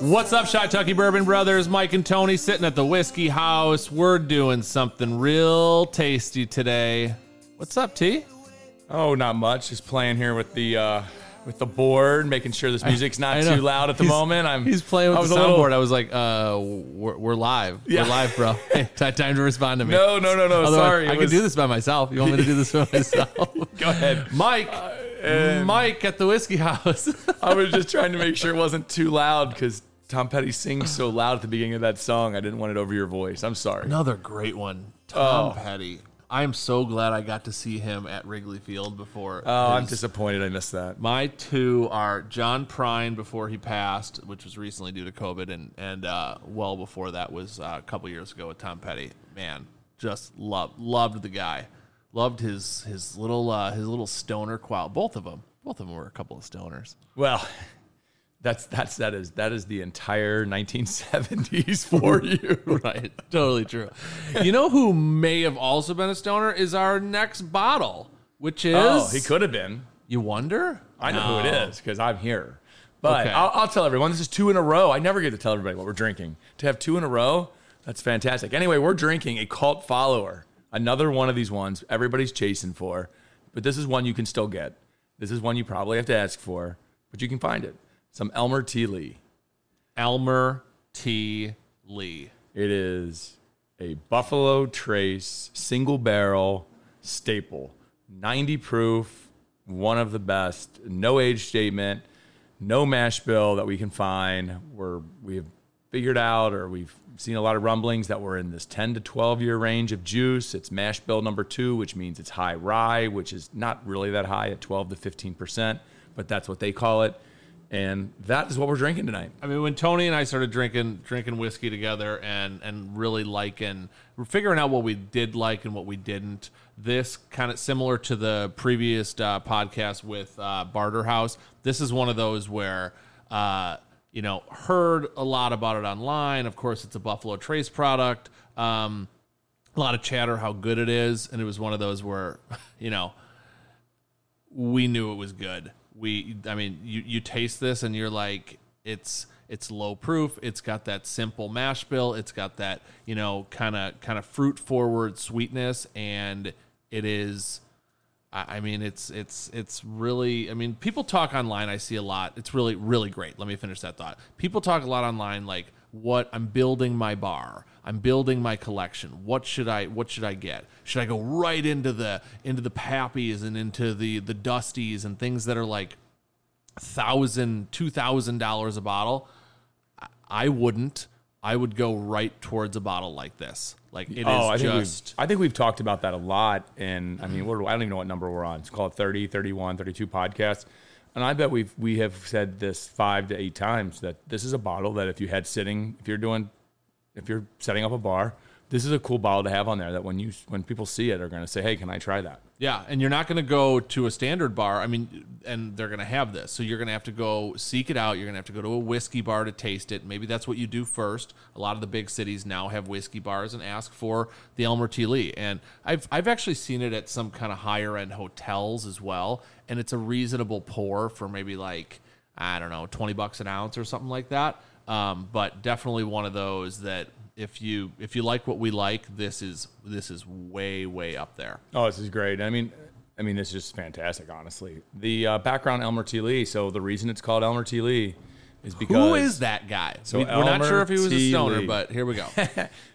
What's up, Chi-Tucky Bourbon Brothers? Mike and Tony sitting at the Whiskey House. We're doing something real tasty today. What's up, T? Oh, not much. Just playing here with the board, making sure this music's not too loud at the moment. He's playing with the soundboard. I was like, we're live. Yeah. We're live, bro. Hey, time to respond to me. No. Although sorry. I can do this by myself. You want me to do this by myself? Go ahead. Mike. Mike at the Whiskey House. I was just trying to make sure it wasn't too loud because Tom Petty sings so loud at the beginning of that song. I didn't want it over your voice. I'm sorry. Another great one. Tom Petty. I'm so glad I got to see him at Wrigley Field before. I'm disappointed I missed that. My two are John Prine before he passed, which was recently due to COVID, and well before that was a couple years ago with Tom Petty. Man, just loved the guy. Loved his little stoner qual. Both of them were a couple of stoners. Well, that is the entire 1970s for you, right? Totally true. You know who may have also been a stoner is our next bottle, which is he could have been. You wonder? I know who it is because I'm here. But okay. I'll tell everyone. This is two in a row. I never get to tell everybody what we're drinking. To have two in a row, that's fantastic. Anyway, we're drinking a Cult Follower. Another one of these ones everybody's chasing for, but this is one you can still get. This is one you probably have to ask for, but you can find it. Some Elmer T. Lee. Elmer T. Lee. It is a Buffalo Trace single barrel staple. 90 proof, one of the best. No age statement, no mash bill that we can find. We've figured out, or we've seen a lot of rumblings that we're in this 10 to 12 year range of juice. It's mash bill number 2, which means it's high rye, which is not really that high at 12 to 15%, but that's what they call it. And that is what we're drinking tonight. I mean, when Tony and I started drinking whiskey together and really liking, we're figuring out what we did like and what we didn't. This kind of similar to the previous podcast with Barterhouse. This is one of those where, heard a lot about it online. Of course, it's a Buffalo Trace product. A lot of chatter how good it is, and it was one of those where, we knew it was good. You taste this and you're like, it's low proof. It's got that simple mash bill. It's got that kind of fruit forward sweetness, and it is. I mean, it's really, I mean, people talk online. I see a lot. It's really, really great. Let me finish that thought. People talk a lot online, like what I'm building my bar. I'm building my collection. What should I get? Should I go right into the Pappies and into the Dusties and things that are like $1,000, $2,000 a bottle? I wouldn't. I would go right towards a bottle like this. Like it is just... I think we've talked about that a lot. And I mean, I don't even know what number we're on. It's called 30, 31, 32 podcasts. And I bet we have said this 5 to 8 times that this is a bottle that if you had sitting, if you're setting up a bar, this is a cool bottle to have on there that when people see it are going to say, hey, can I try that? Yeah, and you're not going to go to a standard bar, I mean, and they're going to have this. So you're going to have to go seek it out. You're going to have to go to a whiskey bar to taste it. Maybe that's what you do first. A lot of the big cities now have whiskey bars and ask for the Elmer T. Lee. And I've actually seen it at some kind of higher-end hotels as well, and it's a reasonable pour for maybe like, I don't know, $20 an ounce or something like that. But definitely one of those that... If you like what we like, this is way, way up there. Oh, this is great. I mean, this is just fantastic, honestly. The background, Elmer T. Lee. So the reason it's called Elmer T. Lee is because... Who is that guy? So we're not sure if he was a stoner, but here we go.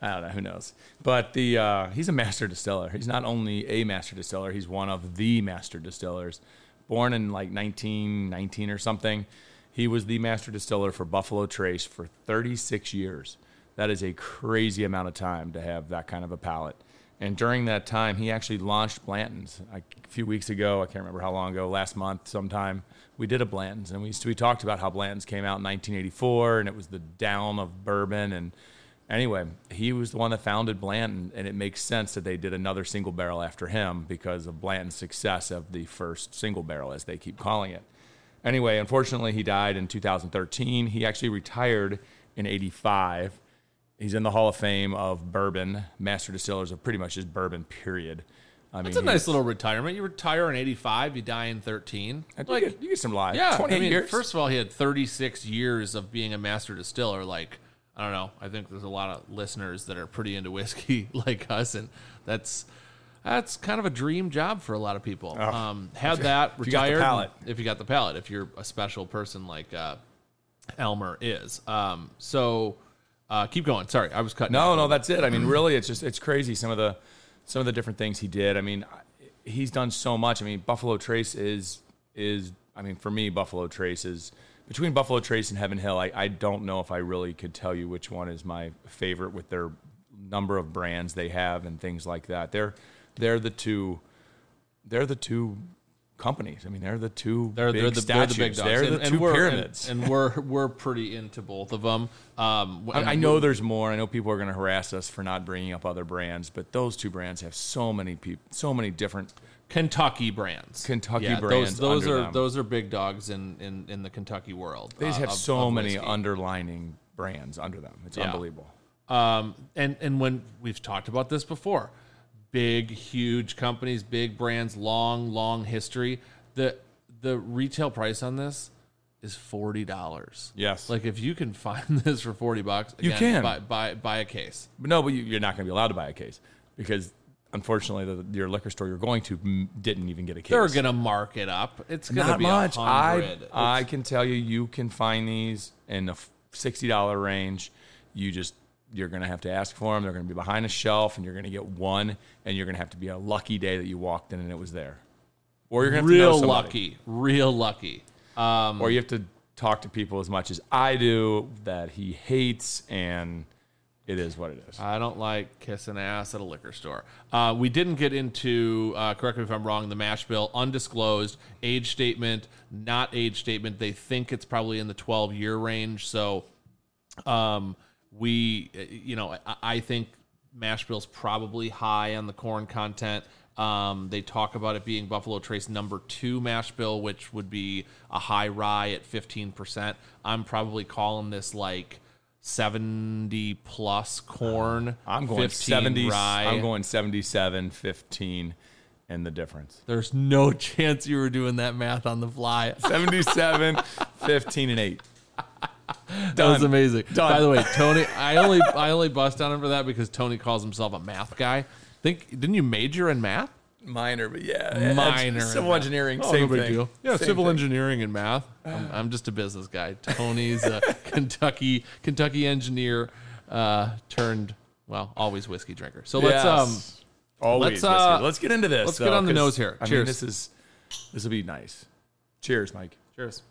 I don't know. Who knows? But he's a master distiller. He's not only a master distiller. He's one of the master distillers. Born in like 1919 or something. He was the master distiller for Buffalo Trace for 36 years. That is a crazy amount of time to have that kind of a palate. And during that time, he actually launched Blanton's a few weeks ago. I can't remember how long ago, last month sometime. We did a Blanton's, and we talked about how Blanton's came out in 1984, and it was the down of bourbon. And anyway, he was the one that founded Blanton, and it makes sense that they did another single barrel after him because of Blanton's success of the first single barrel, as they keep calling it. Anyway, unfortunately, he died in 2013. He actually retired in 85. He's in the Hall of Fame of bourbon, master distillers of pretty much just bourbon, period. I mean, that's a nice little retirement. You retire in 85, you die in 13. Like, you get some life. Yeah, 28 years. First of all, he had 36 years of being a master distiller. Like, I don't know. I think there's a lot of listeners that are pretty into whiskey like us, and that's kind of a dream job for a lot of people. Oh, had that, retired. If you got the palate, if you're a special person like Elmer is. Keep going. Sorry, I was cutting. No, that's it. I mean, really, it's crazy. Some of the different things he did. I mean, he's done so much. I mean, Buffalo Trace is. I mean, for me, Buffalo Trace is between Buffalo Trace and Heaven Hill. I don't know if I really could tell you which one is my favorite with their number of brands they have and things like that. They're the two companies. I mean, they're the big statues. They're the two pyramids. And we're pretty into both of them. I know there's more. I know people are going to harass us for not bringing up other brands, but those two brands have so many different Kentucky brands. Those are big dogs in the Kentucky world. They just have so many whiskey underlining brands under them. It's unbelievable. And when we've talked about this before, big, huge companies, big brands, long history. The retail price on this is $40. Yes. Like, if you can find this for $40, again, you can buy a case. But you're not going to be allowed to buy a case because, unfortunately, your liquor store you're going to didn't even get a case. They're going to mark it up. It's going to be much. I can tell you, you can find these in the $60 range. You're going to have to ask for them. They're going to be behind a shelf, and you're going to get one, and you're going to have to be a lucky day that you walked in and it was there. Or you're going to have to know somebody. Real lucky. Or you have to talk to people as much as I do that he hates, and it is what it is. I don't like kissing ass at a liquor store. We didn't get into, correct me if I'm wrong, the mash bill, undisclosed, age statement, not age statement. They think it's probably in the 12-year range, so... I think mash bill's probably high on the corn content. They talk about it being Buffalo Trace No. 2 mash bill, which would be a high rye at 15%. I'm probably calling this like 70 plus corn. I'm going 70 rye. I'm going 77, 15, and the difference. There's no chance you were doing that math on the fly. 77, 15, and 8. That was amazing. Done. By the way, Tony, I only bust on him for that because Tony calls himself a math guy. Didn't you major in math? Minor, but yeah. Minor. Civil engineering, same thing. Deal. Yeah, same civil thing. Engineering and math. I'm just a business guy. Tony's a Kentucky engineer turned, well, always whiskey drinker. So let's... Yes. Always whiskey. Let's get into this. Let's get on the nose here. Cheers. I mean, this will be nice. Cheers, Mike. Cheers.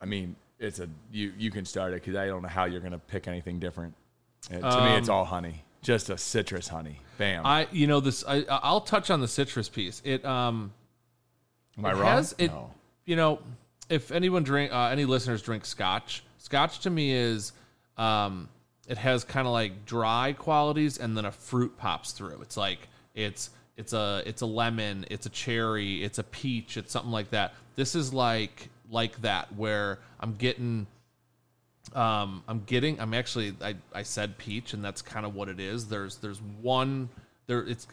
I mean, it's you can start it because I don't know how you're going to pick anything different. To me, it's all honey, just a citrus honey. Bam. I'll touch on the citrus piece. Am I wrong? No. You know, if anyone any listeners drink Scotch, to me is, it has kind of like dry qualities and then a fruit pops through. It's like it's a lemon, it's a cherry, it's a peach, it's something like that. This is like that, where I said peach, and that's kind of what it is.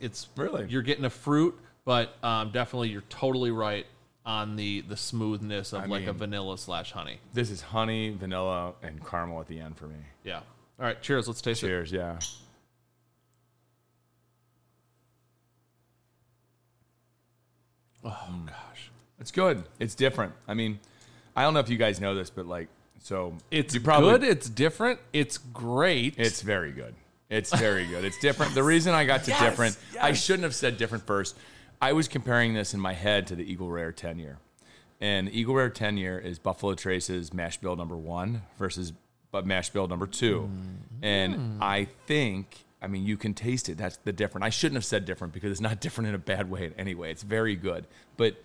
It's really, you're getting a fruit, but definitely you're totally right on the smoothness of a vanilla / honey. This is honey, vanilla, and caramel at the end for me. Yeah. All right. Cheers. Let's taste it. Cheers. Yeah. Oh gosh. It's good. It's different. I mean, I don't know if you guys know this, but it's good. It's different. It's great. It's very good. It's very good. It's different. Yes. The reason I got to different, yes. I shouldn't have said different first. I was comparing this in my head to the Eagle Rare 10 year. And Eagle Rare 10 year is Buffalo Trace's mash bill No. 1 versus mash bill No. 2. Mm. And I think, I mean, you can taste it. That's the different. I shouldn't have said different because it's not different in a bad way anyway. It's very good. But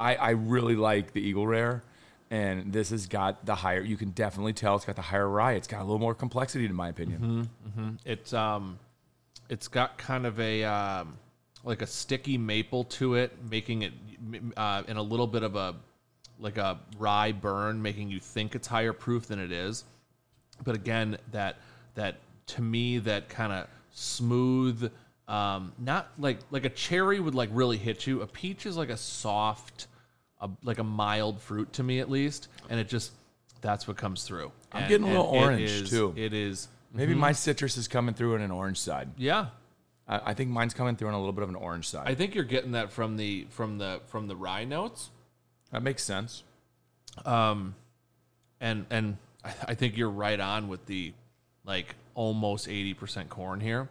I really like the Eagle Rare, and this has got the higher. You can definitely tell it's got the higher rye. It's got a little more complexity, in my opinion. Mm-hmm, mm-hmm. It's got kind of a like a sticky maple to it, making it in a little bit of a rye burn, making you think it's higher proof than it is. But again, that to me, that kind of smooth, not like a cherry would like really hit you. A peach is like a soft, like a mild fruit to me at least, and it just that's what comes through. I'm getting a little orange too. It is maybe my citrus is coming through in an orange side. Yeah. I think mine's coming through on a little bit of an orange side. I think you're getting that from the rye notes. That makes sense. And I think you're right on with the like almost 80% corn here.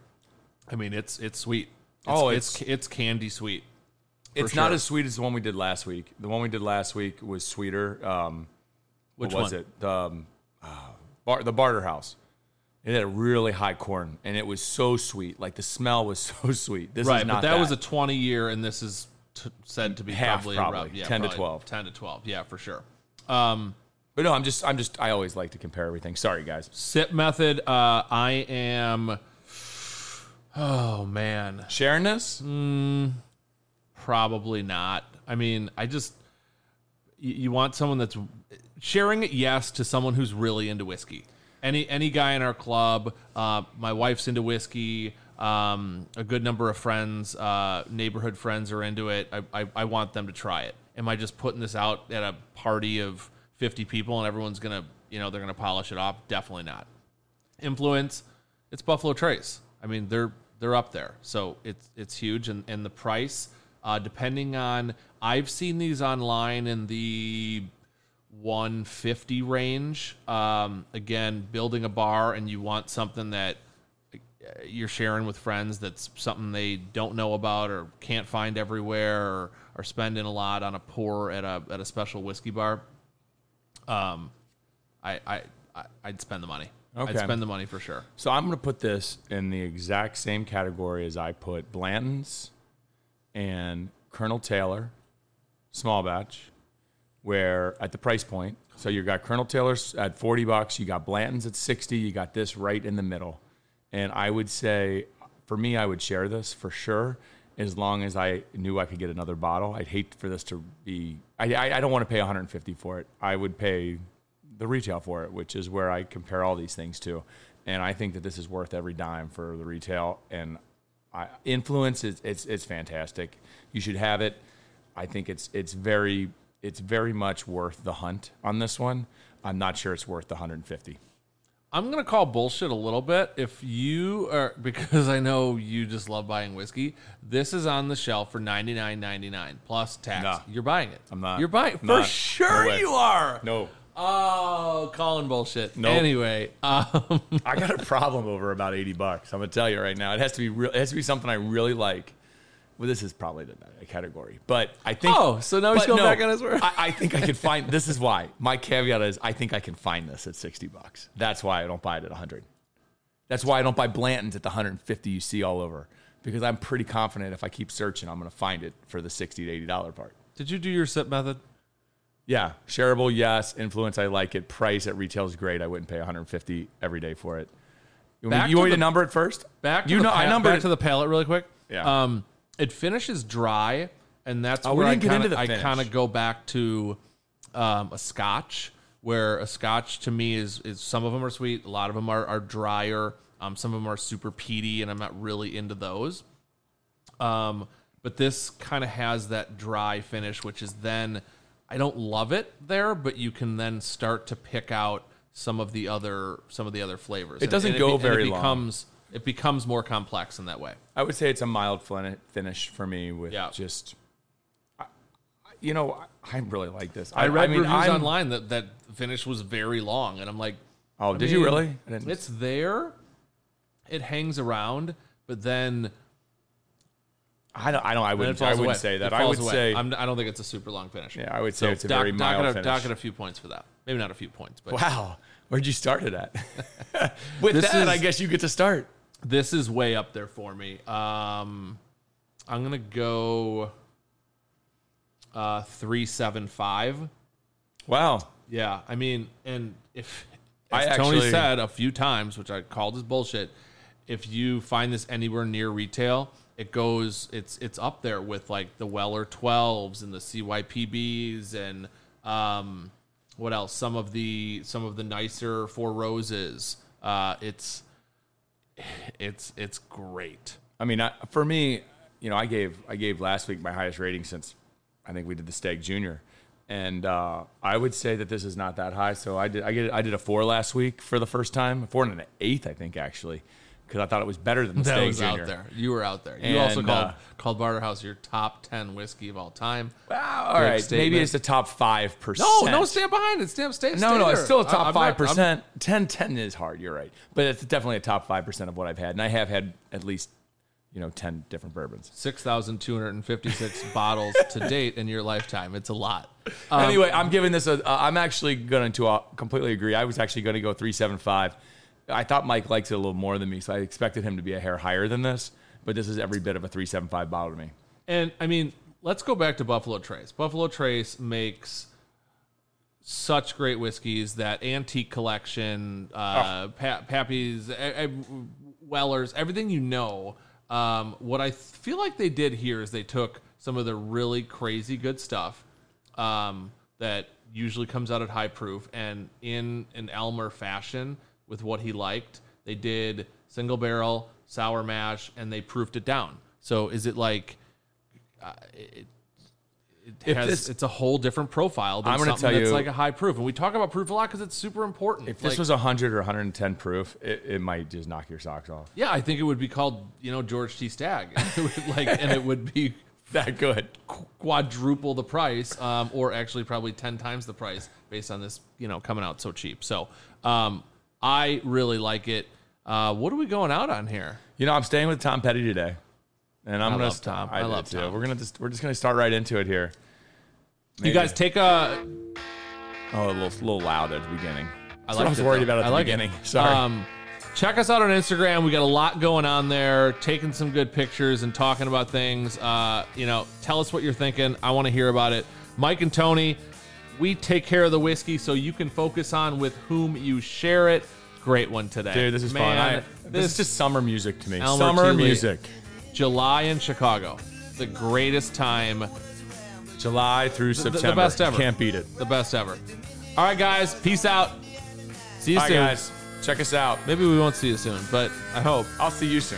I mean it's sweet. It's candy sweet. It's sure. Not as sweet as the one we did last week. The one we did last week was sweeter. Which what was one? It? The Barterhouse. It had a really high corn, and it was so sweet. Like, the smell was so sweet. This right, is not but that was a 20-year, and this is said to be half, probably. Yeah, 10 probably to 12. 10 to 12, yeah, for sure. But no, I'm just. I always like to compare everything. Sorry, guys. Sip method, I am... Oh, man. Sharing this? Probably not. I mean, I just... You want someone that's... Sharing it, yes, to someone who's really into whiskey. Any guy in our club, my wife's into whiskey, a good number of friends, neighborhood friends are into it. I want them to try it. Am I just putting this out at a party of 50 people and everyone's going to, they're going to polish it off? Definitely not. Influence, it's Buffalo Trace. I mean, they're up there. So it's huge. And the price, depending on, I've seen these online in the... 150 range. Again, building a bar and you want something that you're sharing with friends that's something they don't know about or can't find everywhere or are spending a lot on a pour at a special whiskey bar. I'd spend the money. Okay. I'd spend the money for sure. So I'm going to put this in the exact same category as I put Blanton's and Colonel Taylor, small batch. Where at the price point, so you got Colonel Taylor's at $40, you got Blanton's at $60, you got this right in the middle. And I would say, for me, I would share this for sure, as long as I knew I could get another bottle. I'd hate for this to be, I don't want to pay $150 for it. I would pay the retail for it, which is where I compare all these things to. And I think that this is worth every dime for the retail. And Influence, it's fantastic. You should have it. I think it's very much worth the hunt on this one. I'm not sure it's worth the $150. I'm going to call bullshit a little bit. If you are, because I know you just love buying whiskey, this is on the shelf for $99.99 plus tax. Nah, you're buying it. I'm not. You're buying it. For sure no you are. No. Oh, calling bullshit. No. Nope. Anyway. I got a problem over about $80. I'm going to tell you right now. It has to be real. It has to be something I really like. Well, this is probably the category, but I think... Oh, so now he's going back on his word. I think I can find... This is why. My caveat is I think I can find this at $60. That's why I don't buy it at $100. That's why I don't buy Blanton's at the $150 you see all over, because I'm pretty confident if I keep searching, I'm going to find it for the $60 to $80 part. Did you do your sip method? Yeah. Shareable, yes. Influence, I like it. Price at retail is great. I wouldn't pay $150 every day for it. You want me to number it first? Back to the palate. Back to the palate really quick. Yeah. It finishes dry, and that's where I kind of go back to a Scotch, where a Scotch to me is some of them are sweet, a lot of them are drier, some of them are super peaty, and I'm not really into those. But this kind of has that dry finish, which is then, I don't love it there, but you can then start to pick out some of the other flavors. It doesn't go very long. It becomes more complex in that way. I would say it's a mild finish for me with just, I really like this. I read reviews online that finish was very long, and I'm like, oh, did you really? It's there. It hangs around, but then I wouldn't say that. I would away. Say I don't think it's a super long finish. Yeah, I would say it's a very mild finish. Docket a few points for that. Maybe not a few points, but wow. Where'd you start it at? I guess you get to start. This is way up there for me. I'm going to go 375. Wow. Yeah, I mean, and Tony said a few times, which I called his bullshit, if you find this anywhere near retail, it goes, it's up there with like the Weller 12s and the CYPBs and... What else? Some of the nicer Four Roses. it's great. I mean, for me, you know, I gave last week my highest rating since I think we did the Stagg Junior, and I would say that this is not that high. So I did a 4 last week for the first time, 4 1/8, I think actually, because I thought it was better than the Stagg Junior. Out there. You were out there. You also called Barterhouse your top 10 whiskey of all time. Wow, all right. Statement. Maybe it's the top 5%. No, stand behind it. No, it's still a top 5%. 10 is hard. You're right. But it's definitely a top 5% of what I've had. And I have had at least, 10 different bourbons. 6,256 bottles to date in your lifetime. It's a lot. Anyway, I'm giving this I'm actually going to completely agree. I was actually going to go 3.75. I thought Mike likes it a little more than me, so I expected him to be a hair higher than this, but this is every bit of a 3.75 bottle to me. And, I mean, let's go back to Buffalo Trace. Buffalo Trace makes such great whiskeys that Antique Collection, Pappy's, Weller's, everything what I feel like they did here is they took some of the really crazy good stuff that usually comes out at high proof, and in an Elmer fashion, with what he liked, they did single barrel, sour mash, and they proofed it down. So is it like it's a whole different profile than something that's like a high proof? And we talk about proof a lot because it's super important. If this was 100 or 110 proof, it might just knock your socks off. Yeah, I think it would be called George T Stag, and it would be that good, quadruple the price, or actually probably 10 times the price based on this coming out so cheap. So. I really like it. What are we going out on here? I'm staying with Tom Petty today, and I love Tom. I love Tom. We're just gonna start right into it here. Maybe. You guys take a little loud at the beginning. I was worried about it at the beginning. Sorry. Check us out on Instagram. We got a lot going on there, taking some good pictures and talking about things. Tell us what you're thinking. I want to hear about it. Mike and Tony. We take care of the whiskey so you can focus on with whom you share it. Great one today. Dude, this is fun. This is just summer music to me. Summer music. July in Chicago. The greatest time. July through September. The best ever. Can't beat it. The best ever. All right, guys. Peace out. See you soon. All right, guys. Check us out. Maybe we won't see you soon, but I hope. I'll see you soon.